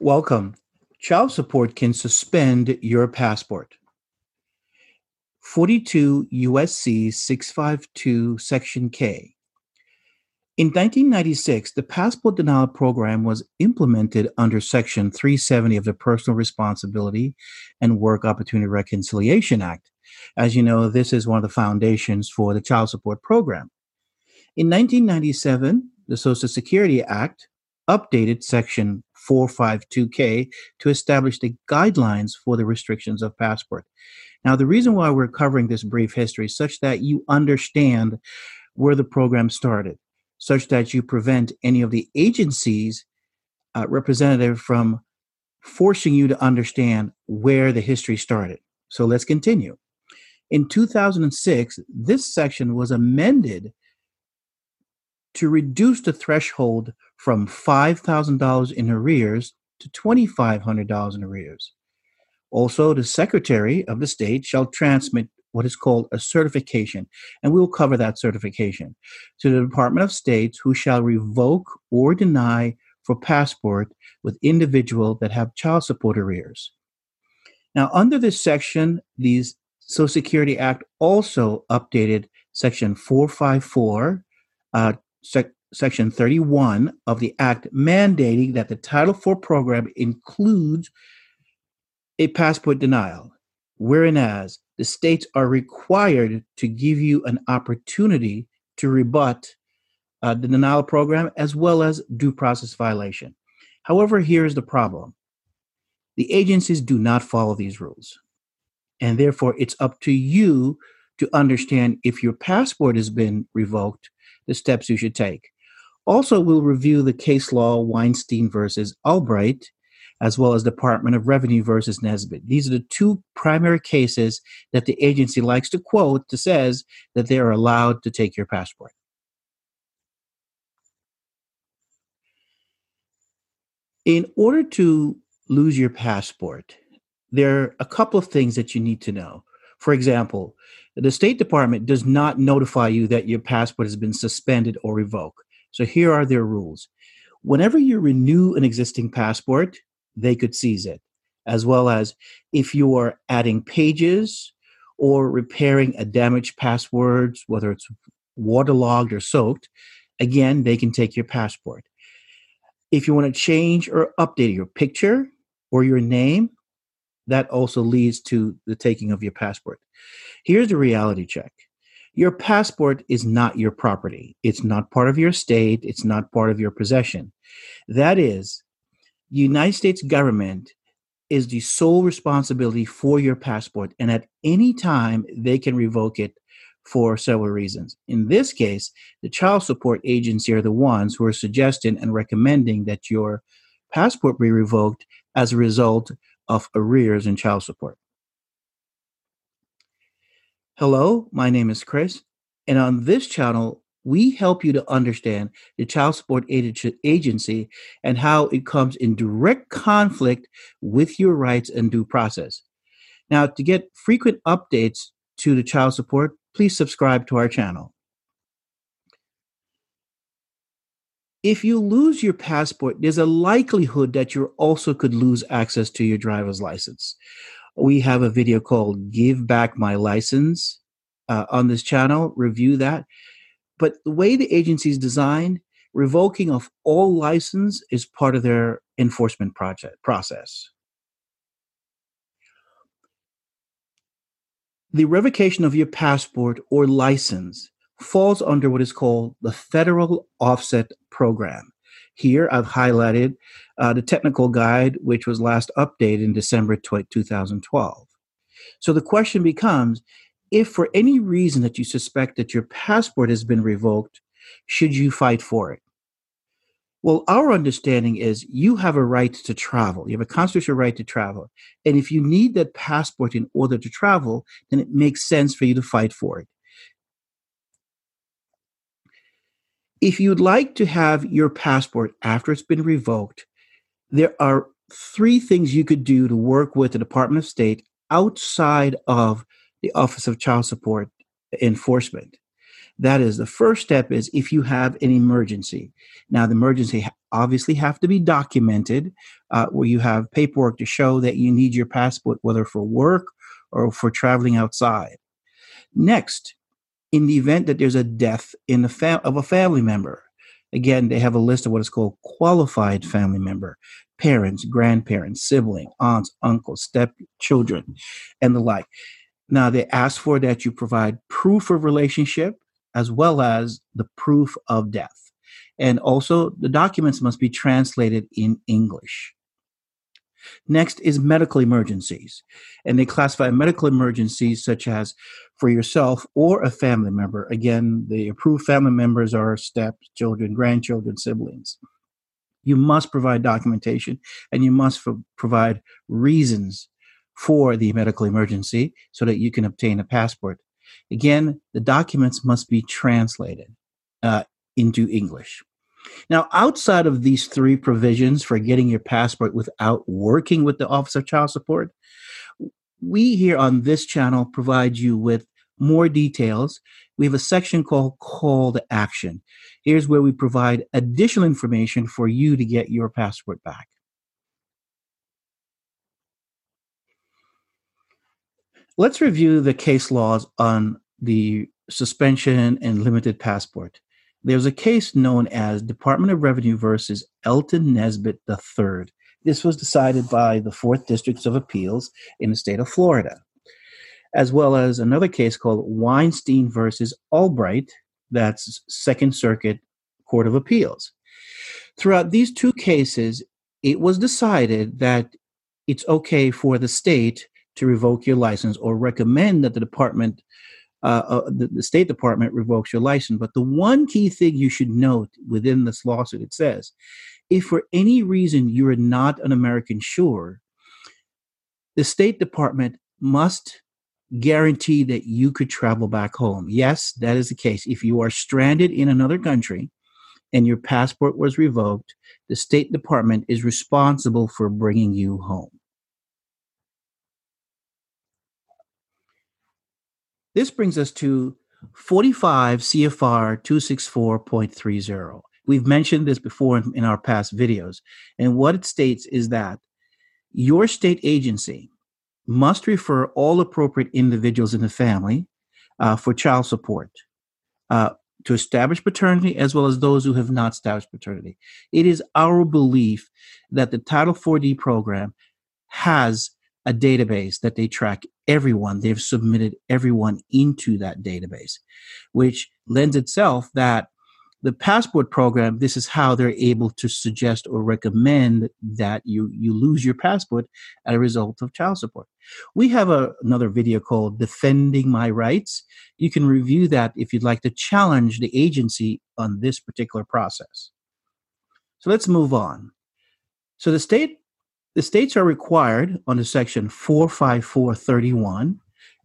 Welcome. Child support can suspend your passport. 42 USC 652 Section K. In 1996, the Passport Denial Program was implemented under Section 370 of the Personal Responsibility and Work Opportunity Reconciliation Act. As you know, this is one of the foundations for the child support program. In 1997, the Social Security Act updated Section 452K to establish the guidelines for the restrictions of passport. Now, the reason why we're covering this brief history is such that you understand where the program started, such that you prevent any of the agency's representative from forcing you to understand where the history started. So let's continue. In 2006, this section was amended to reduce the threshold from $5,000 in arrears to $2,500 in arrears. Also, the Secretary of the State shall transmit what is called a certification, and we will cover that certification, to the Department of State, who shall revoke or deny for passport with individuals that have child support arrears. Now, under this section, the Social Security Act also updated Section 454, Section 31 of the Act, mandating that the Title IV program includes a passport denial, whereas the states are required to give you an opportunity to rebut the denial program as well as due process violation. However, here's the problem. The agencies do not follow these rules, and therefore it's up to you to understand if your passport has been revoked, the steps you should take. Also, we'll review the case law Weinstein versus Albright, as well as Department of Revenue versus Nesbitt. These are the two primary cases that the agency likes to quote that says that they are allowed to take your passport. In order to lose your passport, there are a couple of things that you need to know. For example, the State Department does not notify you that your passport has been suspended or revoked. So here are their rules. Whenever you renew an existing passport, they could seize it, as well as if you are adding pages or repairing a damaged passport, whether it's waterlogged or soaked, again, they can take your passport. If you want to change or update your picture or your name, that also leads to the taking of your passport. Here's the reality check. Your passport is not your property. It's not part of your estate. It's not part of your possession. That is, the United States government is the sole responsibility for your passport, and at any time, they can revoke it for several reasons. In this case, the child support agency are the ones who are suggesting and recommending that your passport be revoked as a result of arrears in child support. Hello, my name is Chris, and on this channel, we help you to understand the child support agency and how it comes in direct conflict with your rights and due process. Now, to get frequent updates to the child support, please subscribe to our channel. If you lose your passport, there's a likelihood that you also could lose access to your driver's license. We have a video called Give Back My License on this channel. Review that. But the way the agency is designed, revoking of all license is part of their enforcement process. The revocation of your passport or license falls under what is called the Federal Offset Program. Here, I've highlighted the technical guide, which was last updated in December 2012. So the question becomes, if for any reason that you suspect that your passport has been revoked, should you fight for it? Well, our understanding is you have a right to travel. You have a constitutional right to travel. And if you need that passport in order to travel, then it makes sense for you to fight for it. If you'd like to have your passport after it's been revoked, there are three things you could do to work with the Department of State outside of the Office of Child Support Enforcement. That is, the first step is if you have an emergency. Now, the emergency obviously have to be documented, where you have paperwork to show that you need your passport, whether for work or for traveling outside. Next, in the event that there's a death in the of a family member, again, they have a list of what is called qualified family member, parents, grandparents, sibling, aunts, uncles, stepchildren, and the like. Now, they ask for that you provide proof of relationship as well as the proof of death. And also, the documents must be translated in English. Next is medical emergencies. And they classify medical emergencies such as for yourself or a family member. Again, the approved family members are stepchildren, grandchildren, siblings. You must provide documentation and you must provide reasons for the medical emergency so that you can obtain a passport. Again, the documents must be translated into English. Now, outside of these three provisions for getting your passport without working with the Office of Child Support, we here on this channel provide you with more details. We have a section called Call to Action. Here's where we provide additional information for you to get your passport back. Let's review the case laws on the suspension and limited passport. There's a case known as Department of Revenue versus Elton Nesbitt III. This was decided by the Fourth District of Appeals in the state of Florida, as well as another case called Weinstein versus Albright, that's Second Circuit Court of Appeals. Throughout these two cases, it was decided that it's okay for the state to revoke your license or recommend that the department the State Department revokes your license. But the one key thing you should note within this lawsuit, it says, if for any reason you are not an American shore, the State Department must guarantee that you could travel back home. Yes, that is the case. If you are stranded in another country and your passport was revoked, the State Department is responsible for bringing you home. This brings us to 45 CFR 264.30. We've mentioned this before in our past videos. And what it states is that your state agency must refer all appropriate individuals in the family for child support to establish paternity as well as those who have not established paternity. It is our belief that the Title IV-D program has a database that they track everyone. They've submitted everyone into that database, which lends itself that the passport program, this is how they're able to suggest or recommend that you lose your passport as a result of child support. We have another video called Defending My Rights. You can review that if you'd like to challenge the agency on this particular process. So let's move on. So the states are required under Section 454.31,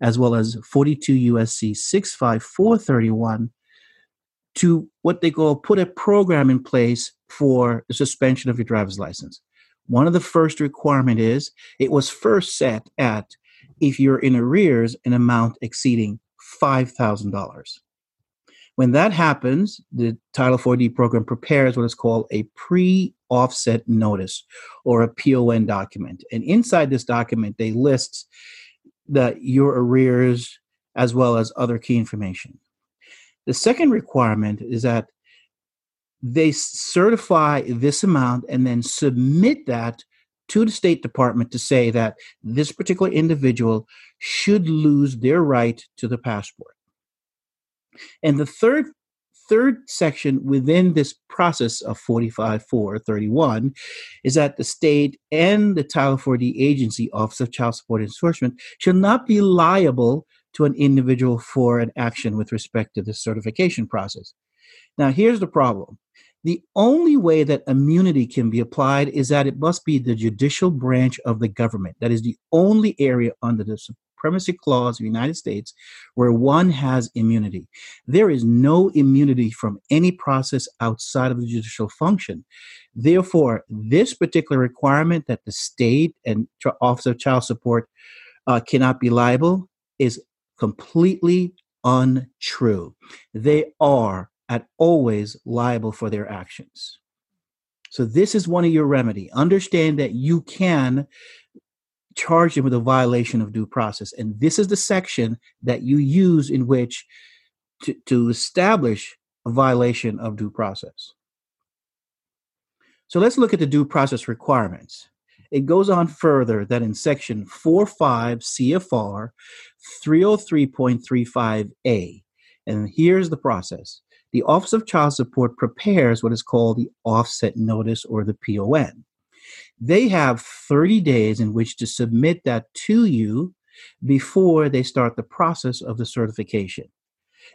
as well as 42 USC 654.31, to what they call put a program in place for the suspension of your driver's license. One of the first requirements is it was first set at, if you're in arrears, an amount exceeding $5,000. When that happens, the Title IV-D program prepares what is called a pre-offset notice or a PON document. And inside this document, they list your arrears as well as other key information. The second requirement is that they certify this amount and then submit that to the State Department to say that this particular individual should lose their right to the passport. And the third section within this process of 45.4.31 is that the state and the Title IV-D agency, Office of Child Support Enforcement, shall not be liable to an individual for an action with respect to the certification process. Now, here's the problem. The only way that immunity can be applied is that it must be the judicial branch of the government. That is the only area under the Supremacy Clause of the United States where one has immunity. There is no immunity from any process outside of the judicial function. Therefore, this particular requirement that the state and Office of Child Support cannot be liable is completely untrue. They are at always liable for their actions. So this is one of your remedy. Understand that you can charge them with a violation of due process. And this is the section that you use in which to establish a violation of due process. So let's look at the due process requirements. It goes on further that in Section 45 CFR 303.35A, and here's the process. The Office of Child Support prepares what is called the offset notice, or the PON. They have 30 days in which to submit that to you before they start the process of the certification.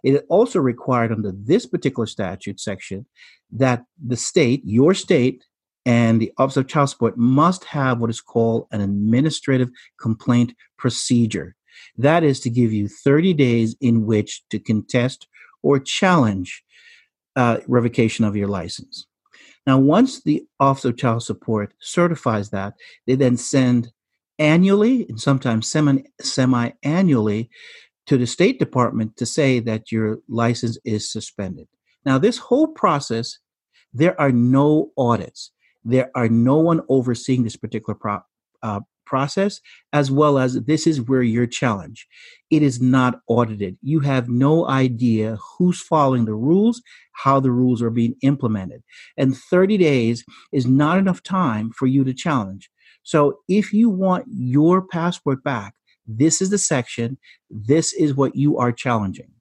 It is also required under this particular statute section that the state, your state, and the Office of Child Support must have what is called an administrative complaint procedure. That is to give you 30 days in which to contest or challenge revocation of your license. Now, once the Office of Child Support certifies that, they then send annually and sometimes semi-annually to the State Department to say that your license is suspended. Now, this whole process, there are no audits. There are no one overseeing this particular process, as well as this is where your challenge. It is not audited. You have no idea who's following the rules, how the rules are being implemented. And 30 days is not enough time for you to challenge. So if you want your passport back, this is the section. This is what you are challenging.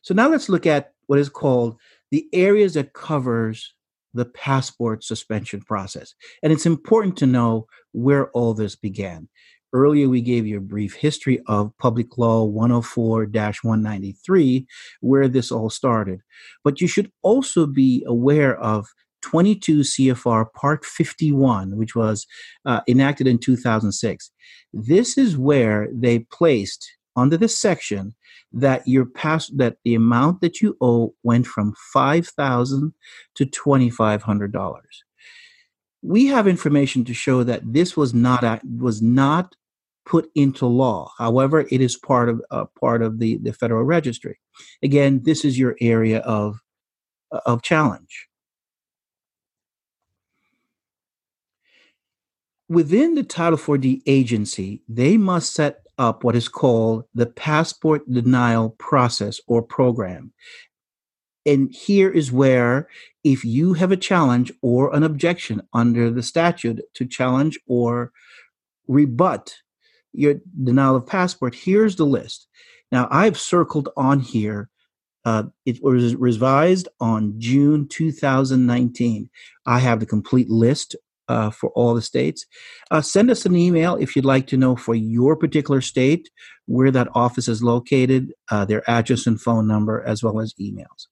So now let's look at what is called the areas that covers the passport suspension process. And it's important to know where all this began. Earlier, we gave you a brief history of Public Law 104-193, where this all started. But you should also be aware of 22 CFR Part 51, which was enacted in 2006. This is where they placed under this section that that the amount that you owe went from $5,000 to $2,500. We have information to show that this was not put into law. However, it is part of the Federal Registry. Again, this is your area of challenge. Within the Title IV-D agency, they must set up what is called the passport denial process or program. And here is where, if you have a challenge or an objection under the statute to challenge or rebut your denial of passport, here's the list. Now, I've circled on here. It was revised on June 2019. I have the complete list for all the states. Send us an email if you'd like to know for your particular state where that office is located, their address and phone number, as well as emails.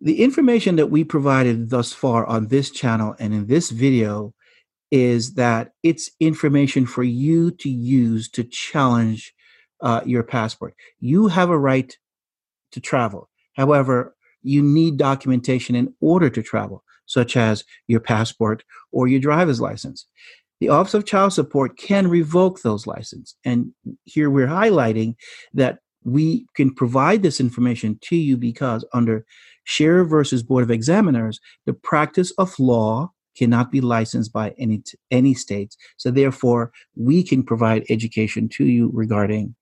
The information that we provided thus far on this channel and in this video is that it's information for you to use to challenge your passport. You have a right to travel. However, you need documentation in order to travel, such as your passport or your driver's license. The Office of Child Support can revoke those licenses. And here we're highlighting that we can provide this information to you because under Sharif versus Board of Examiners, the practice of law cannot be licensed by any states. So therefore, we can provide education to you regarding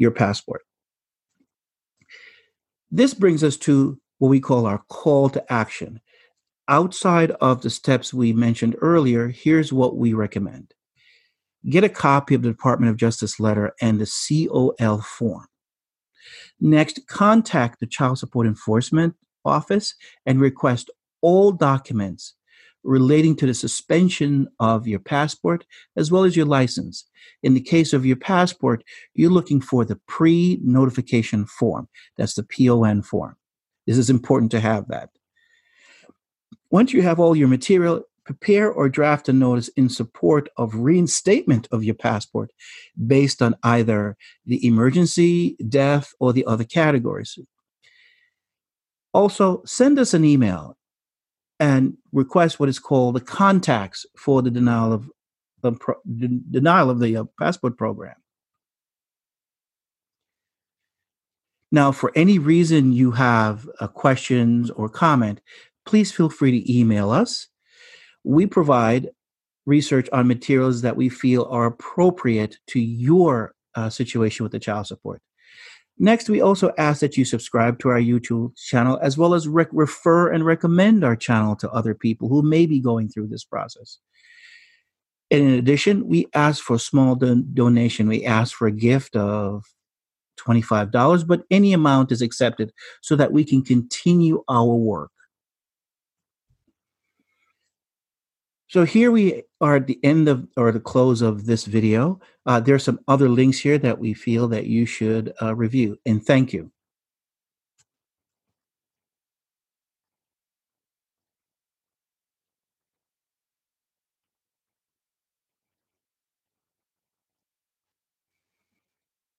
your passport. This brings us to what we call our call to action. Outside of the steps we mentioned earlier, here's what we recommend. Get a copy of the Department of Justice letter and the COL form. Next, contact the Child Support Enforcement Office and request all documents relating to the suspension of your passport as well as your license. In the case of your passport, you're looking for the pre-notification form. That's the PON form. This is important to have that. Once you have all your material, prepare or draft a notice in support of reinstatement of your passport based on either the emergency, death, or the other categories. Also, send us an email and request what is called the contacts for the denial of the passport program. Now, for any reason you have questions or comment, please feel free to email us. We provide research on materials that we feel are appropriate to your situation with the child support. Next, we also ask that you subscribe to our YouTube channel, as well as refer and recommend our channel to other people who may be going through this process. And in addition, we ask for a small donation. We ask for a gift of $25, but any amount is accepted so that we can continue our work. So here we are at the end of, or the close of this video. There are some other links here that we feel that you should review. And thank you.